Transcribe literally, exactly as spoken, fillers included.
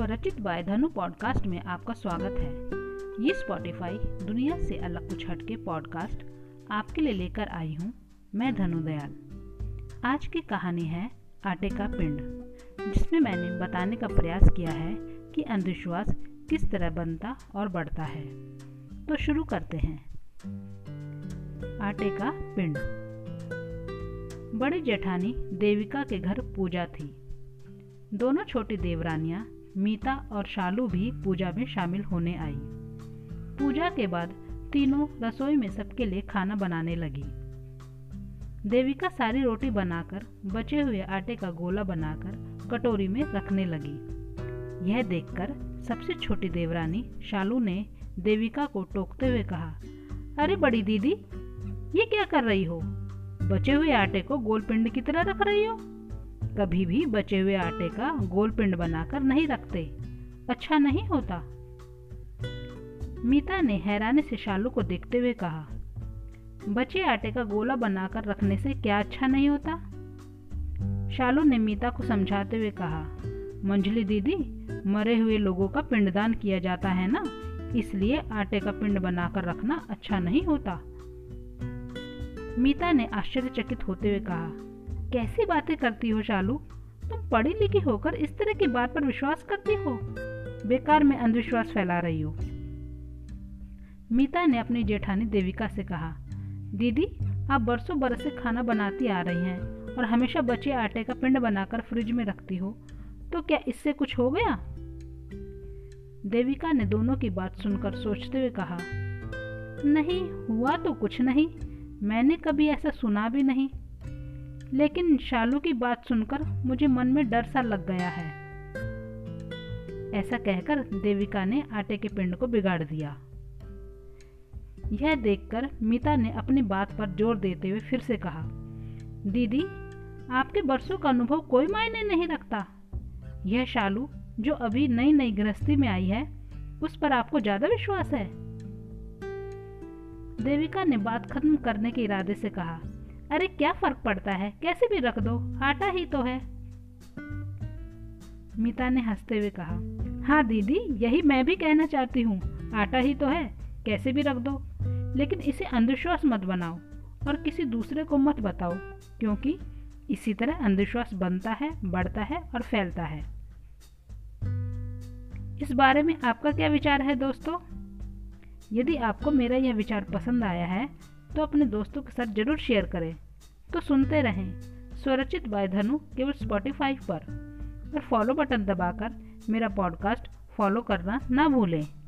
स्वरचित bye धनु podcast में आपका स्वागत है। ये स्पॉटिफाई दुनिया से अलग कुछ हटके पॉडकास्ट आपके लिए लेकर आई हूँ मैं धनु दयाल। आज की कहानी है आटे का पिंड, जिसमें मैंने बताने का प्रयास किया है कि अंधविश्वास किस तरह बनता और बढ़ता है। तो शुरू करते हैं। आटे का पिंड। बड़े जेठानी देविका के घर पूजा थी। दोनों छोटी देवरानियां मीता और शालू भी पूजा में शामिल होने आई। पूजा के बाद तीनों रसोई में सबके लिए खाना बनाने लगी। देविका सारी रोटी बनाकर बचे हुए आटे का गोला बनाकर कटोरी में रखने लगी। यह देखकर सबसे छोटी देवरानी शालू ने देविका को टोकते हुए कहा, अरे बड़ी दीदी, ये क्या कर रही हो? बचे हुए आटे को गोल पिंड की तरह रख रही हो। कभी भी बचे हुए आटे का गोल पिंड बनाकर नहीं रखते, अच्छा नहीं होता। मीता ने हैरानी से शालू को देखते हुए कहा, बचे आटे का गोला बनाकर रखने से क्या अच्छा नहीं होता? शालू ने मीता को समझाते हुए कहा, मंजली दीदी, मरे हुए लोगों का पिंडदान किया जाता है ना, इसलिए आटे का पिंड बनाकर रखना अच्छा नहीं होता। मीता ने आश्चर्यचकित होते हुए कहा, कैसी बातें करती हो शालू, तुम पढ़ी लिखी होकर इस तरह की बात पर विश्वास करती हो, बेकार में अंधविश्वास फैला रही हो। मीता ने अपनी जेठानी देविका से कहा, दीदी, आप बरसों बरस से खाना बनाती आ रही हैं और हमेशा बचे आटे का पिंड बनाकर फ्रिज में रखती हो, तो क्या इससे कुछ हो गया? देविका ने दोनों की बात सुनकर सोचते हुए कहा, नहीं, हुआ तो कुछ नहीं, मैंने कभी ऐसा सुना भी नहीं, लेकिन शालू की बात सुनकर मुझे मन में डर सा लग गया है। ऐसा कहकर देविका ने आटे के पिंड को बिगाड़ दिया। यह देखकर मीता ने अपनी बात पर जोर देते हुए फिर से कहा, दीदी, आपके बरसों का अनुभव कोई मायने नहीं रखता। यह शालू जो अभी नई नई गृहस्थी में आई है, उस पर आपको ज्यादा विश्वास है। देविका ने बात खत्म करने के इरादे से कहा, अरे क्या फर्क पड़ता है, कैसे भी रख दो, आटा ही तो है। मीता ने हंसते हुए कहा, हाँ दीदी, यही मैं भी कहना चाहती हूँ, आटा ही तो है, कैसे भी रख दो, लेकिन इसे अंधविश्वास मत बनाओ और किसी दूसरे को मत बताओ, क्योंकि इसी तरह अंधविश्वास बनता है, बढ़ता है और फैलता है। इस बारे में आपका क्या विचार है दोस्तों? यदि आपको मेरा यह विचार पसंद आया है तो अपने दोस्तों के साथ जरूर शेयर करें। तो सुनते रहें स्वरचित बाय धनु केवल स्पॉटिफाई पर, और फॉलो बटन दबाकर मेरा पॉडकास्ट फॉलो करना ना भूलें।